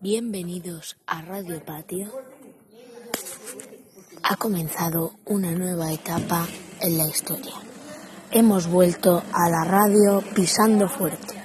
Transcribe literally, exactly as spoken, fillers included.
Bienvenidos a Radio Patio. Ha comenzado una nueva etapa en la historia. Hemos vuelto a la radio pisando fuerte.